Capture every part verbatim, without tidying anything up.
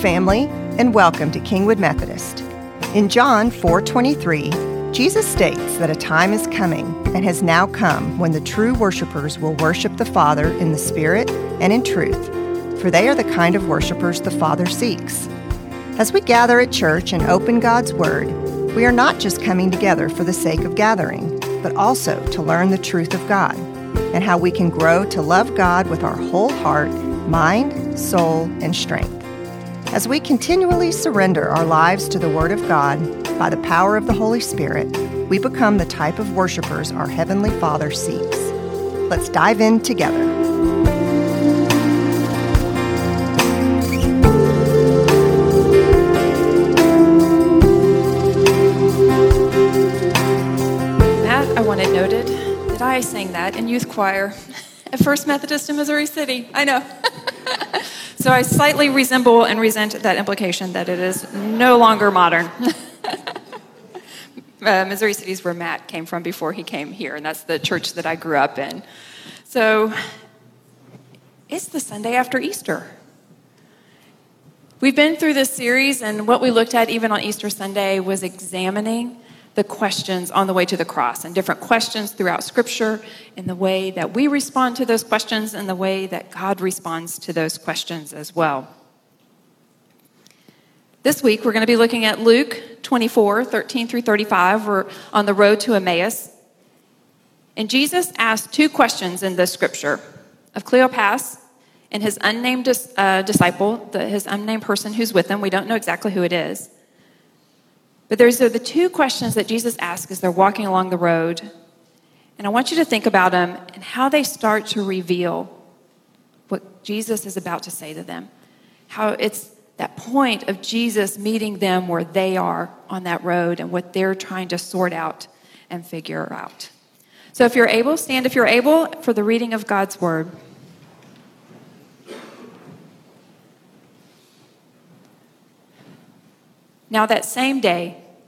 family, and welcome to Kingwood Methodist. In John four twenty-three, Jesus states that a time is coming and has now come when the true worshipers will worship the Father in the Spirit and in truth, for they are the kind of worshipers the Father seeks. As we gather at church and open God's Word, we are not just coming together for the sake of gathering, but also to learn the truth of God and how we can grow to love God with our whole heart, mind, soul, and strength. As we continually surrender our lives to the Word of God by the power of the Holy Spirit, we become the type of worshipers our Heavenly Father seeks. Let's dive in together. That, I want it noted that I sang that in youth choir at First Methodist in Missouri City. I know. So I slightly resemble and resent that implication that it is no longer modern. uh, Missouri City is where Matt came from before he came here, and that's the church that I grew up in. So it's the Sunday after Easter. We've been through this series, and what we looked at even on Easter Sunday was examining the questions on the way to the cross, and different questions throughout Scripture, and the way that we respond to those questions and the way that God responds to those questions as well. This week, we're going to be looking at Luke twenty-four, thirteen through thirty-five. We're on the road to Emmaus. And Jesus asked two questions in this Scripture of Cleopas and his unnamed uh, disciple, the, his unnamed person who's with him. We don't know exactly who it is. But those are the two questions that Jesus asks as they're walking along the road. And I want you to think about them and how they start to reveal what Jesus is about to say to them. How it's that point of Jesus meeting them where they are on that road and what they're trying to sort out and figure out. So if you're able, stand if you're able for the reading of God's Word. Now that same day,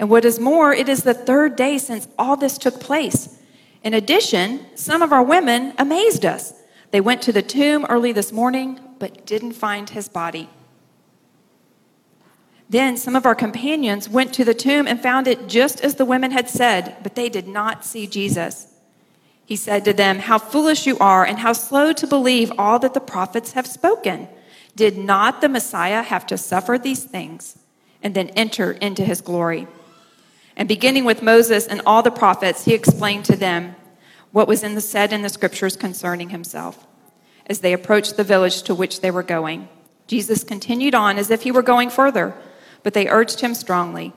And what is more, it is the third day since all this took place. In addition, some of our women amazed us. They went to the tomb early this morning, but didn't find his body. Then some of our companions went to the tomb and found it just as the women had said, but they did not see Jesus." He said to them, "How foolish you are, and how slow to believe all that the prophets have spoken. Did not the Messiah have to suffer these things and then enter into his glory?" And beginning with Moses and all the prophets, he explained to them what was in the said in the Scriptures concerning himself. As they approached the village to which they were going, Jesus continued on as if he were going further, but they urged him strongly,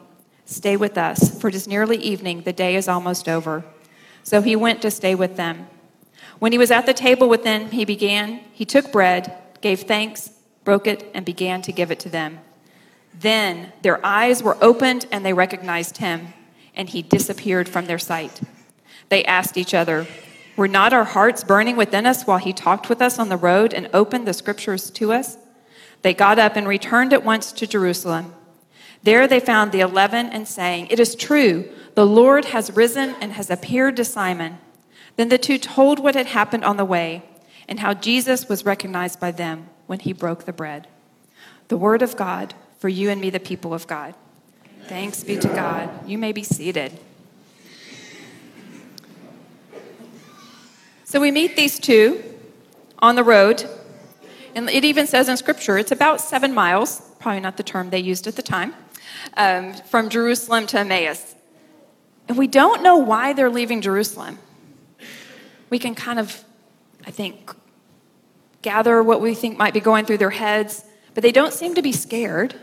"Stay with us, for it is nearly evening, the day is almost over." So he went to stay with them. When he was at the table with them, he began, he took bread, gave thanks, broke it, and began to give it to them. Then their eyes were opened and they recognized him, and he disappeared from their sight. They asked each other, "Were not our hearts burning within us while he talked with us on the road and opened the Scriptures to us?" They got up and returned at once to Jerusalem. There they found the eleven and saying, "It is true, the Lord has risen and has appeared to Simon." Then the two told what had happened on the way and how Jesus was recognized by them when he broke the bread. The word of God. For you and me, the people of God. Thanks be to God. You may be seated. So we meet these two on the road. And it even says in Scripture, it's about seven miles, probably not the term they used at the time, um, from Jerusalem to Emmaus. And we don't know why they're leaving Jerusalem. We can kind of, I think, gather what we think might be going through their heads, but they don't seem to be scared.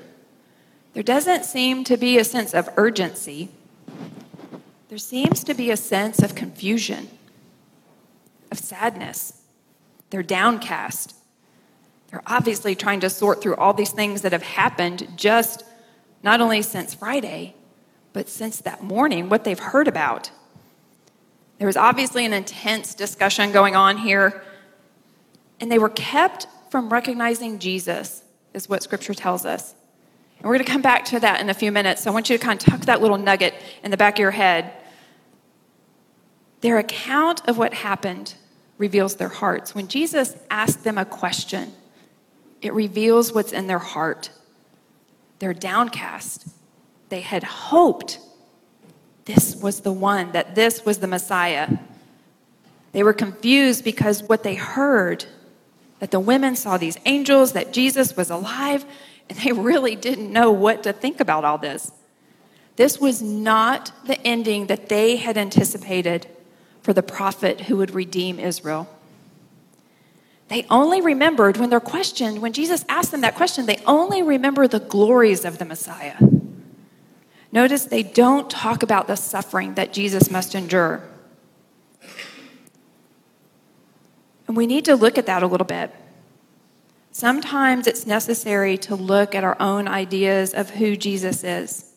There doesn't seem to be a sense of urgency. There seems to be a sense of confusion, of sadness. They're downcast. They're obviously trying to sort through all these things that have happened just not only since Friday, but since that morning, what they've heard about. There was obviously an intense discussion going on here, and they were kept from recognizing Jesus, is what Scripture tells us. And we're going to come back to that in a few minutes, so I want you to kind of tuck that little nugget in the back of your head. Their account of what happened reveals their hearts. When Jesus asked them a question, it reveals what's in their heart. They're downcast. They had hoped this was the one, that this was the Messiah. They were confused because what they heard, that the women saw these angels, that Jesus was alive, and they really didn't know what to think about all this. This was not the ending that they had anticipated for the prophet who would redeem Israel. They only remembered when they're questioned, when Jesus asked them that question, they only remember the glories of the Messiah. Notice they don't talk about the suffering that Jesus must endure. And we need to look at that a little bit. Sometimes it's necessary to look at our own ideas of who Jesus is.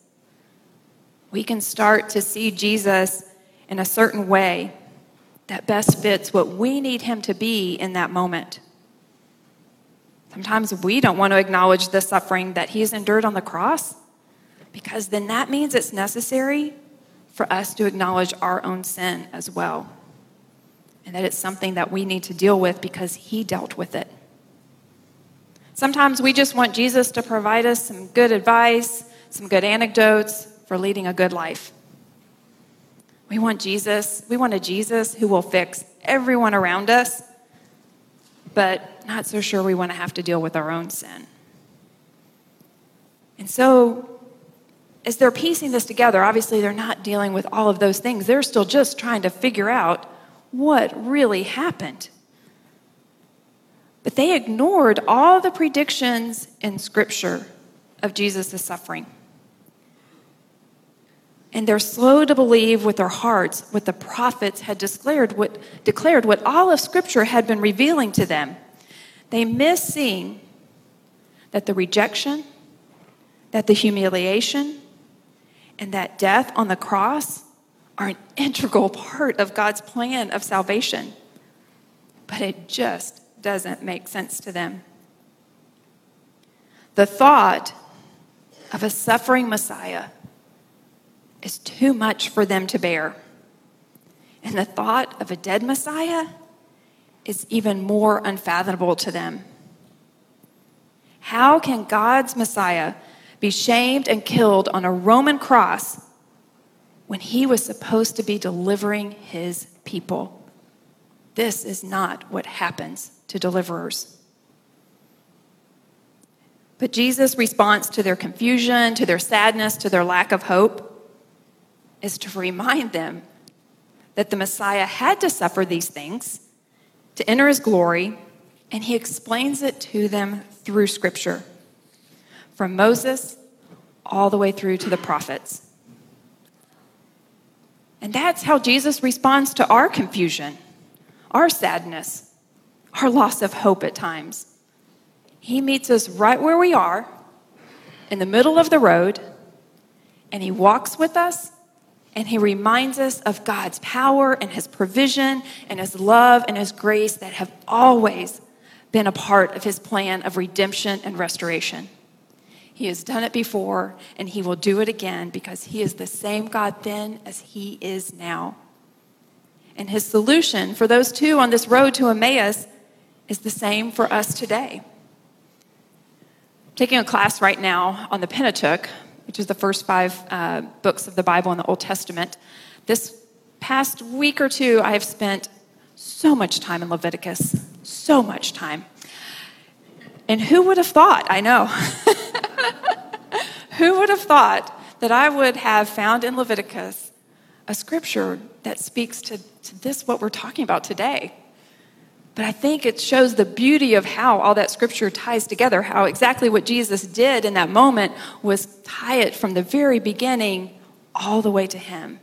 We can start to see Jesus in a certain way that best fits what we need him to be in that moment. Sometimes we don't want to acknowledge the suffering that he has endured on the cross, because then that means it's necessary for us to acknowledge our own sin as well, and that it's something that we need to deal with because he dealt with it. Sometimes we just want Jesus to provide us some good advice, some good anecdotes for leading a good life. We want Jesus, we want a Jesus who will fix everyone around us, but not so sure we want to have to deal with our own sin. And so, as they're piecing this together, obviously they're not dealing with all of those things. They're still just trying to figure out what really happened. But they ignored all the predictions in Scripture of Jesus' suffering. And they're slow to believe with their hearts what the prophets had declared, what, declared what all of Scripture had been revealing to them. They miss seeing that the rejection, that the humiliation, and that death on the cross are an integral part of God's plan of salvation. But it just doesn't make sense to them. The thought of a suffering Messiah is too much for them to bear. And the thought of a dead Messiah is even more unfathomable to them. How can God's Messiah be shamed and killed on a Roman cross when he was supposed to be delivering his people? This is not what happens to deliverers. But Jesus' response to their confusion, to their sadness, to their lack of hope, is to remind them that the Messiah had to suffer these things to enter his glory, and he explains it to them through Scripture, from Moses all the way through to the prophets. And that's how Jesus responds to our confusion, our sadness, our loss of hope at times. He meets us right where we are, in the middle of the road, and he walks with us, and he reminds us of God's power and his provision and his love and his grace that have always been a part of his plan of redemption and restoration. He has done it before, and he will do it again, because he is the same God then as he is now. And his solution for those two on this road to Emmaus is the same for us today. I'm taking a class right now on the Pentateuch, which is the first five uh, books of the Bible in the Old Testament. This past week or two, I have spent so much time in Leviticus, so much time. And who would have thought, I know, who would have thought that I would have found in Leviticus a scripture that speaks to, to this, what we're talking about today. But I think it shows the beauty of how all that scripture ties together, how exactly what Jesus did in that moment was tie it from the very beginning all the way to him.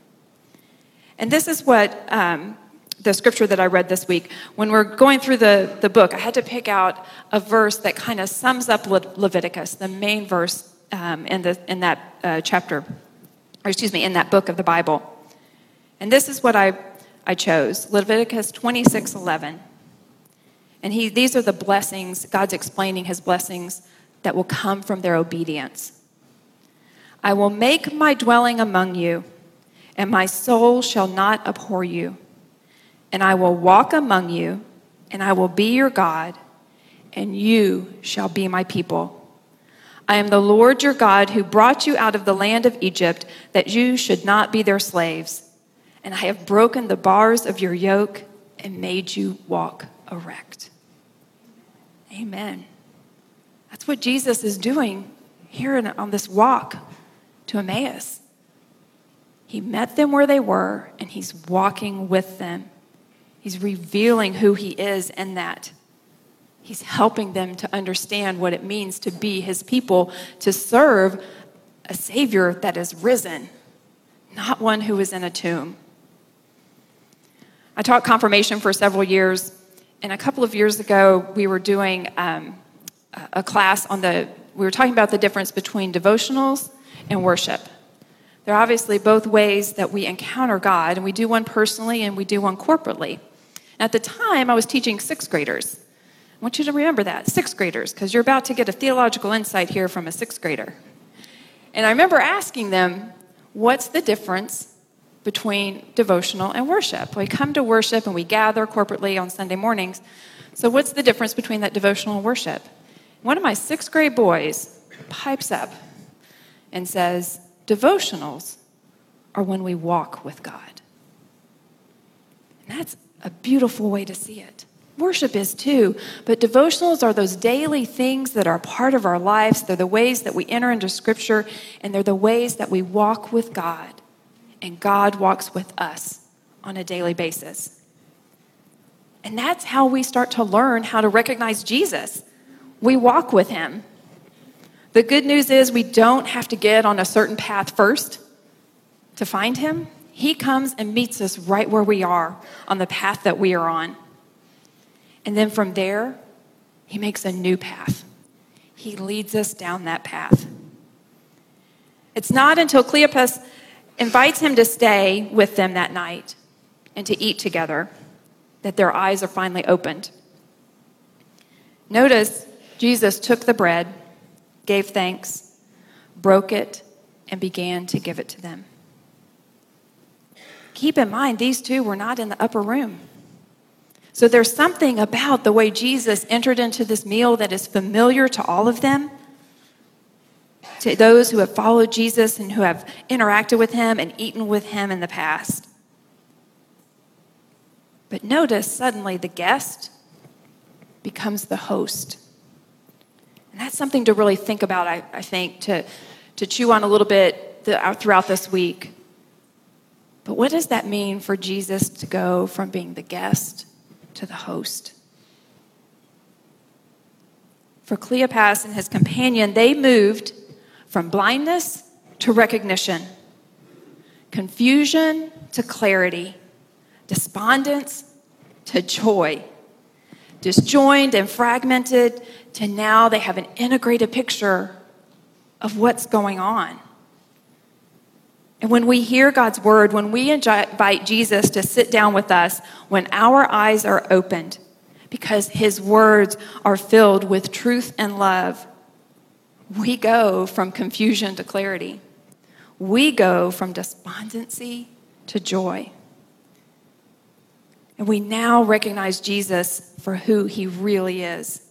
And this is what um, the scripture that I read this week, when we're going through the, the book, I had to pick out a verse that kind of sums up Le- Leviticus, the main verse um, in, the, in that uh, chapter, or excuse me, in that book of the Bible. And this is what I, I chose, Leviticus twenty-six eleven. And he, these are the blessings, God's explaining his blessings that will come from their obedience. I will make my dwelling among you, and my soul shall not abhor you. And I will walk among you, and I will be your God, and you shall be my people. I am the Lord your God who brought you out of the land of Egypt, that you should not be their slaves. And I have broken the bars of your yoke and made you walk erect. Amen. That's what Jesus is doing here in, on this walk to Emmaus. He met them where they were, and he's walking with them. He's revealing who he is in that. He's helping them to understand what it means to be his people, to serve a Savior that is risen, not one who is in a tomb. I taught confirmation for several years, and a couple of years ago, we were doing um, a class on the, we were talking about the difference between devotionals and worship. They're obviously both ways that we encounter God, and we do one personally and we do one corporately. At the time, I was teaching sixth graders. I want you to remember that, sixth graders, because you're about to get a theological insight here from a sixth grader. And I remember asking them, what's the difference between devotional and worship? We come to worship and we gather corporately on Sunday mornings. So what's the difference between that devotional and worship? One of my sixth grade boys pipes up and says, devotionals are when we walk with God. And that's a beautiful way to see it. Worship is too, but devotionals are those daily things that are part of our lives. They're the ways that we enter into Scripture, and they're the ways that we walk with God, and God walks with us on a daily basis. And that's how we start to learn how to recognize Jesus. We walk with him. The good news is we don't have to get on a certain path first to find him. He comes and meets us right where we are on the path that we are on. And then from there, he makes a new path. He leads us down that path. It's not until Cleopas invites him to stay with them that night and to eat together that their eyes are finally opened. Notice Jesus took the bread, gave thanks, broke it, and began to give it to them. Keep in mind, these two were not in the upper room. So there's something about the way Jesus entered into this meal that is familiar to all of them, to those who have followed Jesus and who have interacted with him and eaten with him in the past. But notice suddenly the guest becomes the host. And that's something to really think about, I, I think, to, to chew on a little bit throughout this week. But what does that mean for Jesus to go from being the guest to the host? For Cleopas and his companion, they moved from blindness to recognition, confusion to clarity, despondence to joy, disjoined and fragmented, to now they have an integrated picture of what's going on. And when we hear God's word, when we invite Jesus to sit down with us, when our eyes are opened, because his words are filled with truth and love, we go from confusion to clarity. We go from despondency to joy. And we now recognize Jesus for who he really is,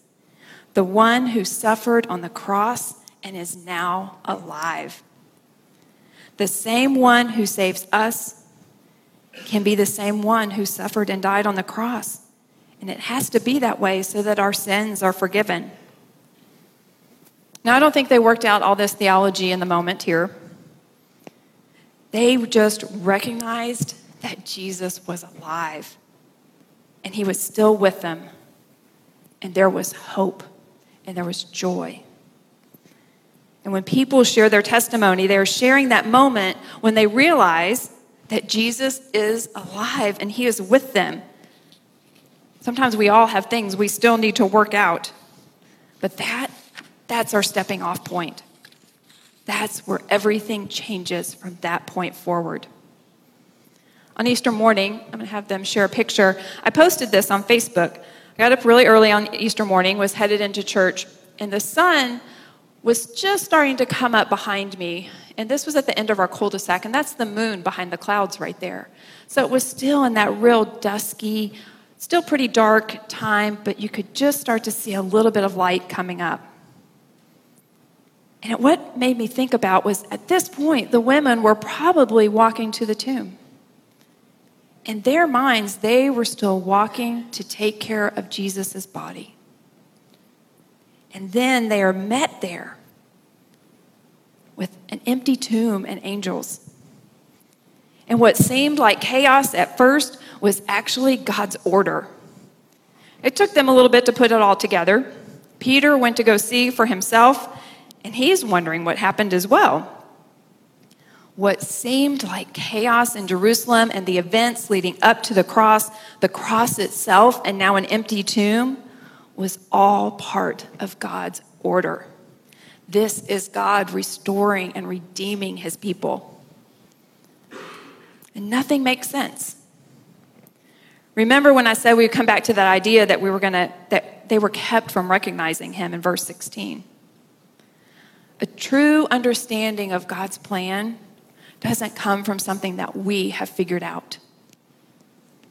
the one who suffered on the cross and is now alive. The same one who saves us can be the same one who suffered and died on the cross. And it has to be that way so that our sins are forgiven. Now, I don't think they worked out all this theology in the moment here. They just recognized that Jesus was alive and he was still with them. And there was hope and there was joy. And when people share their testimony, they're sharing that moment when they realize that Jesus is alive and he is with them. Sometimes we all have things we still need to work out, but that that's our stepping off point. That's where everything changes from that point forward. On Easter morning, I'm going to have them share a picture. I posted this on Facebook. I got up really early on Easter morning, was headed into church, and the sun was just starting to come up behind me. And this was at the end of our cul-de-sac, and that's the moon behind the clouds right there. So it was still in that real dusky, still pretty dark time, but you could just start to see a little bit of light coming up. And what made me think about was, at this point, the women were probably walking to the tomb. In their minds, they were still walking to take care of Jesus' body. And then they are met there with an empty tomb and angels. And what seemed like chaos at first was actually God's order. It took them a little bit to put it all together. Peter went to go see for himself, and he's wondering what happened as well. What seemed like chaos in Jerusalem and the events leading up to the cross, the cross itself, and now an empty tomb, was all part of God's order. This is God restoring and redeeming his people. And nothing makes sense. Remember when I said we would come back to that idea that we were gonna that they were kept from recognizing him in verse sixteen. A true understanding of God's plan doesn't come from something that we have figured out,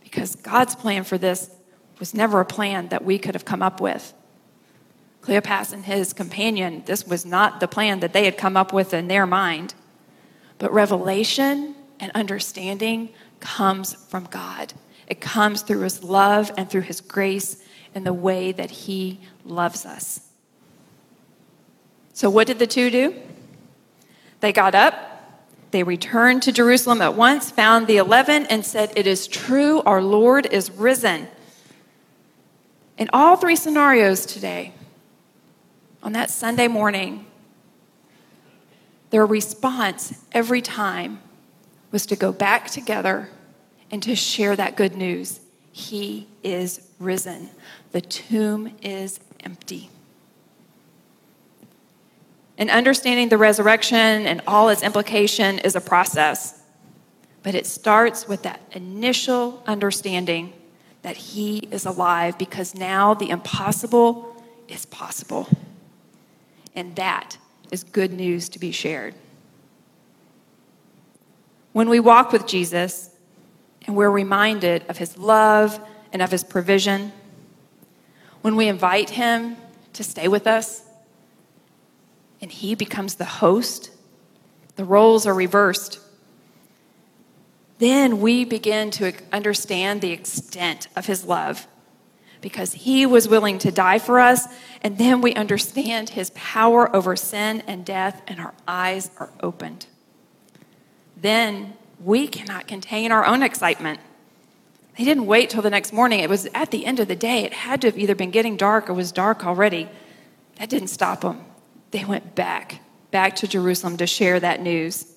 because God's plan for this was never a plan that we could have come up with. Cleopas and his companion, this was not the plan that they had come up with in their mind. But revelation and understanding comes from God. It comes through his love and through his grace and the way that he loves us. So what did the two do? They got up, they returned to Jerusalem at once, found the eleven, and said, "It is true, our Lord is risen." In all three scenarios today, on that Sunday morning, their response every time was to go back together and to share that good news. He is risen. The tomb is empty. And understanding the resurrection and all its implication is a process. But it starts with that initial understanding that he is alive, because now the impossible is possible. And that is good news to be shared. When we walk with Jesus and we're reminded of his love and of his provision, when we invite him to stay with us, and he becomes the host, the roles are reversed. Then we begin to understand the extent of his love, because he was willing to die for us, and then we understand his power over sin and death, and our eyes are opened. Then we cannot contain our own excitement. They didn't wait till the next morning. It was at the end of the day. It had to have either been getting dark or was dark already. That didn't stop them. They went back, back to Jerusalem to share that news.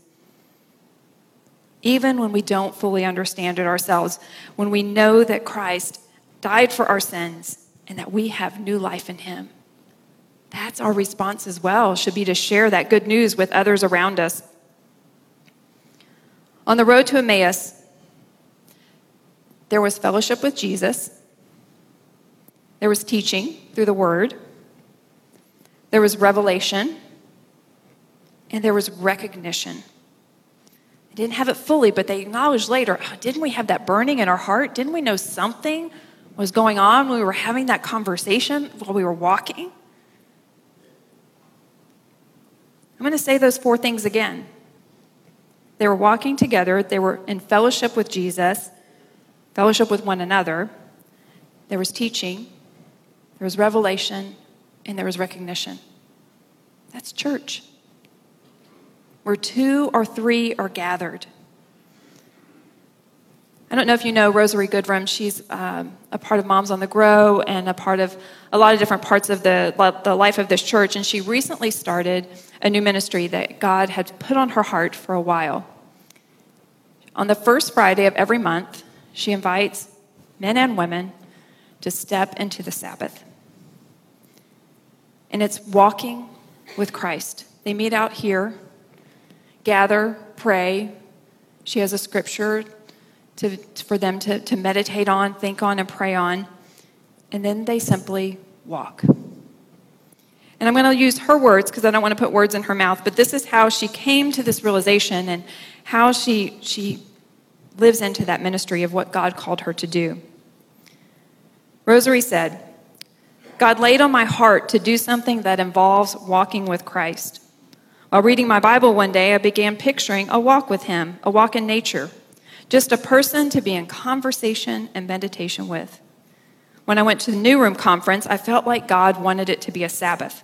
Even when we don't fully understand it ourselves, when we know that Christ died for our sins and that we have new life in him, that's our response as well, should be to share that good news with others around us. On the road to Emmaus, there was fellowship with Jesus. There was teaching through the word. There was revelation, and there was recognition. They didn't have it fully, but they acknowledged later, oh, didn't we have that burning in our heart? Didn't we know something was going on when we were having that conversation while we were walking? I'm going to say those four things again. They were walking together. They were in fellowship with Jesus, fellowship with one another. There was teaching. There was revelation. And there was recognition. That's church. where two or three are gathered. I don't know if you know Rosary Goodrum. She's um, a part of Moms on the Grow and a part of a lot of different parts of the, the life of this church. And she recently started a new ministry that God had put on her heart for a while. On the first Friday of every month, she invites men and women to step into the Sabbath. And it's walking with Christ. They meet out here, gather, pray. She has a scripture To, for them to, to meditate on, think on, and pray on. And then they simply walk. And I'm going to use her words because I don't want to put words in her mouth, but this is how she came to this realization and how she, she lives into that ministry of what God called her to do. Rosary said, God laid on my heart to do something that involves walking with Christ. While reading my Bible one day, I began picturing a walk with him, a walk in nature. Just a person to be in conversation and meditation with. When I went to the New Room Conference, I felt like God wanted it to be a Sabbath,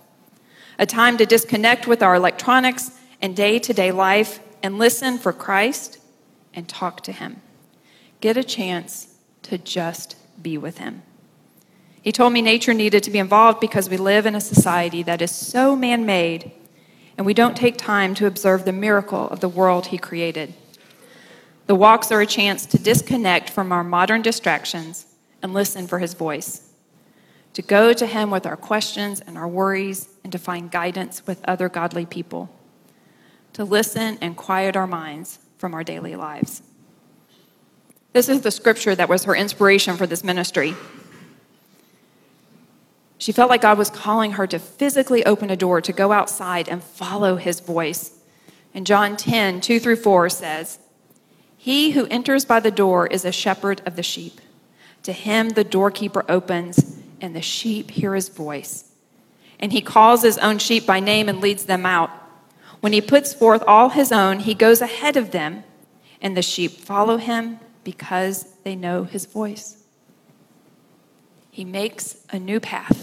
a time to disconnect with our electronics and day-to-day life and listen for Christ and talk to him. Get a chance to just be with him. He told me nature needed to be involved because we live in a society that is so man-made and we don't take time to observe the miracle of the world he created. The walks are a chance to disconnect from our modern distractions and listen for his voice, to go to him with our questions and our worries and to find guidance with other godly people, to listen and quiet our minds from our daily lives. This is the scripture that was her inspiration for this ministry. She felt like God was calling her to physically open a door, to go outside and follow his voice. And John ten, two through four says, He who enters by the door is a shepherd of the sheep. To him the doorkeeper opens, and the sheep hear his voice. And he calls his own sheep by name and leads them out. When he puts forth all his own, he goes ahead of them, and the sheep follow him because they know his voice. He makes a new path,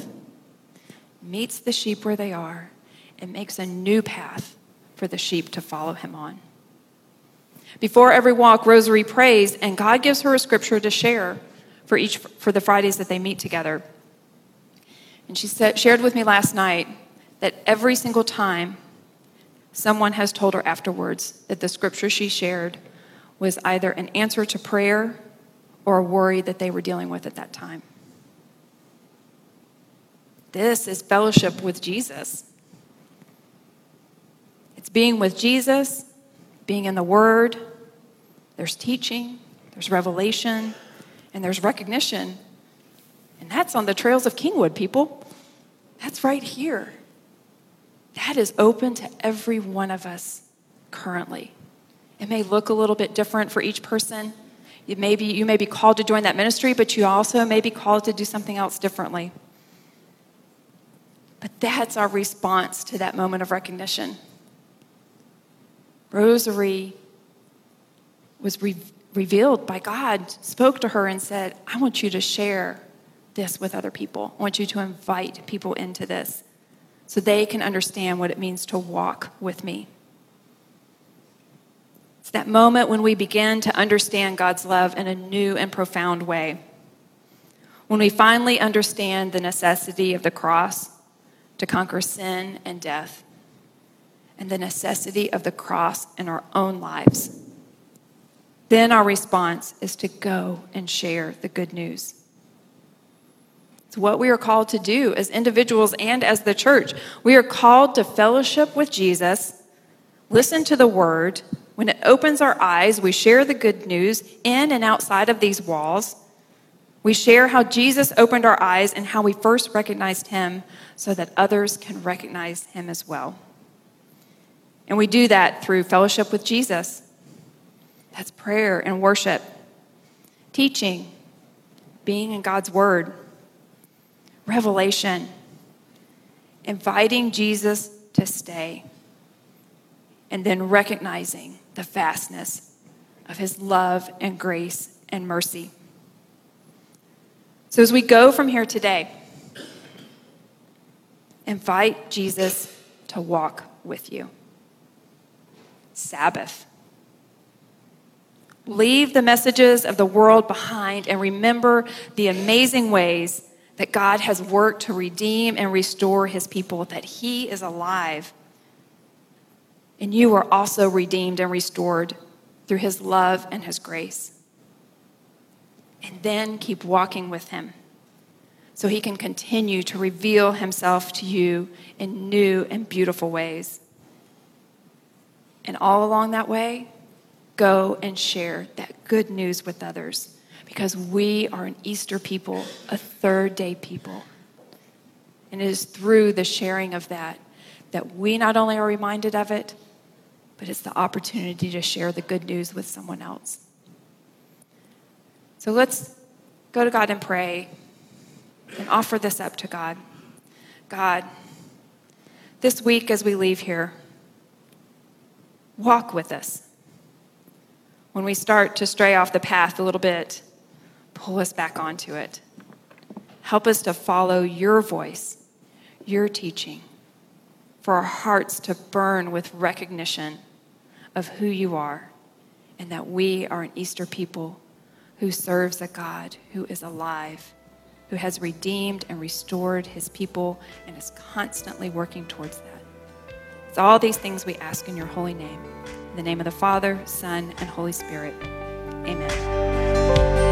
meets the sheep where they are, and makes a new path for the sheep to follow him on. Before every walk, Rosary prays, and God gives her a scripture to share for each for the Fridays that they meet together. And she said, shared with me last night that every single time someone has told her afterwards that the scripture she shared was either an answer to prayer or a worry that they were dealing with at that time. This is fellowship with Jesus. It's being with Jesus, being in the Word, there's teaching, there's revelation, and there's recognition. And that's on the trails of Kingwood, people. That's right here. That is open to every one of us currently. It may look a little bit different for each person. It may be, you may be called to join that ministry, but you also may be called to do something else differently. But that's our response to that moment of recognition. Rosary was re- revealed by God, spoke to her and said, I want you to share this with other people. I want you to invite people into this so they can understand what it means to walk with me. It's that moment when we begin to understand God's love in a new and profound way. When we finally understand the necessity of the cross to conquer sin and death, and the necessity of the cross in our own lives. Then our response is to go and share the good news. It's what we are called to do as individuals and as the church. We are called to fellowship with Jesus, listen to the word. When it opens our eyes, we share the good news in and outside of these walls. We share how Jesus opened our eyes and how we first recognized him so that others can recognize him as well. And we do that through fellowship with Jesus. That's prayer and worship, teaching, being in God's word, revelation, inviting Jesus to stay, and then recognizing the vastness of his love and grace and mercy. So as we go from here today, invite Jesus to walk with you. Sabbath. Leave the messages of the world behind and remember the amazing ways that God has worked to redeem and restore his people, that he is alive. And you are also redeemed and restored through his love and his grace. And then keep walking with him so he can continue to reveal himself to you in new and beautiful ways. And all along that way, go and share that good news with others, because we are an Easter people, a third day people. And it is through the sharing of that that we not only are reminded of it, but it's the opportunity to share the good news with someone else. So let's go to God and pray and offer this up to God. God, this week as we leave here, walk with us. When we start to stray off the path a little bit, pull us back onto it. Help us to follow your voice, your teaching, for our hearts to burn with recognition of who you are and that we are an Easter people who serves a God who is alive, who has redeemed and restored his people and is constantly working towards that. It's all these things we ask in your holy name. In the name of the Father, Son, and Holy Spirit. Amen.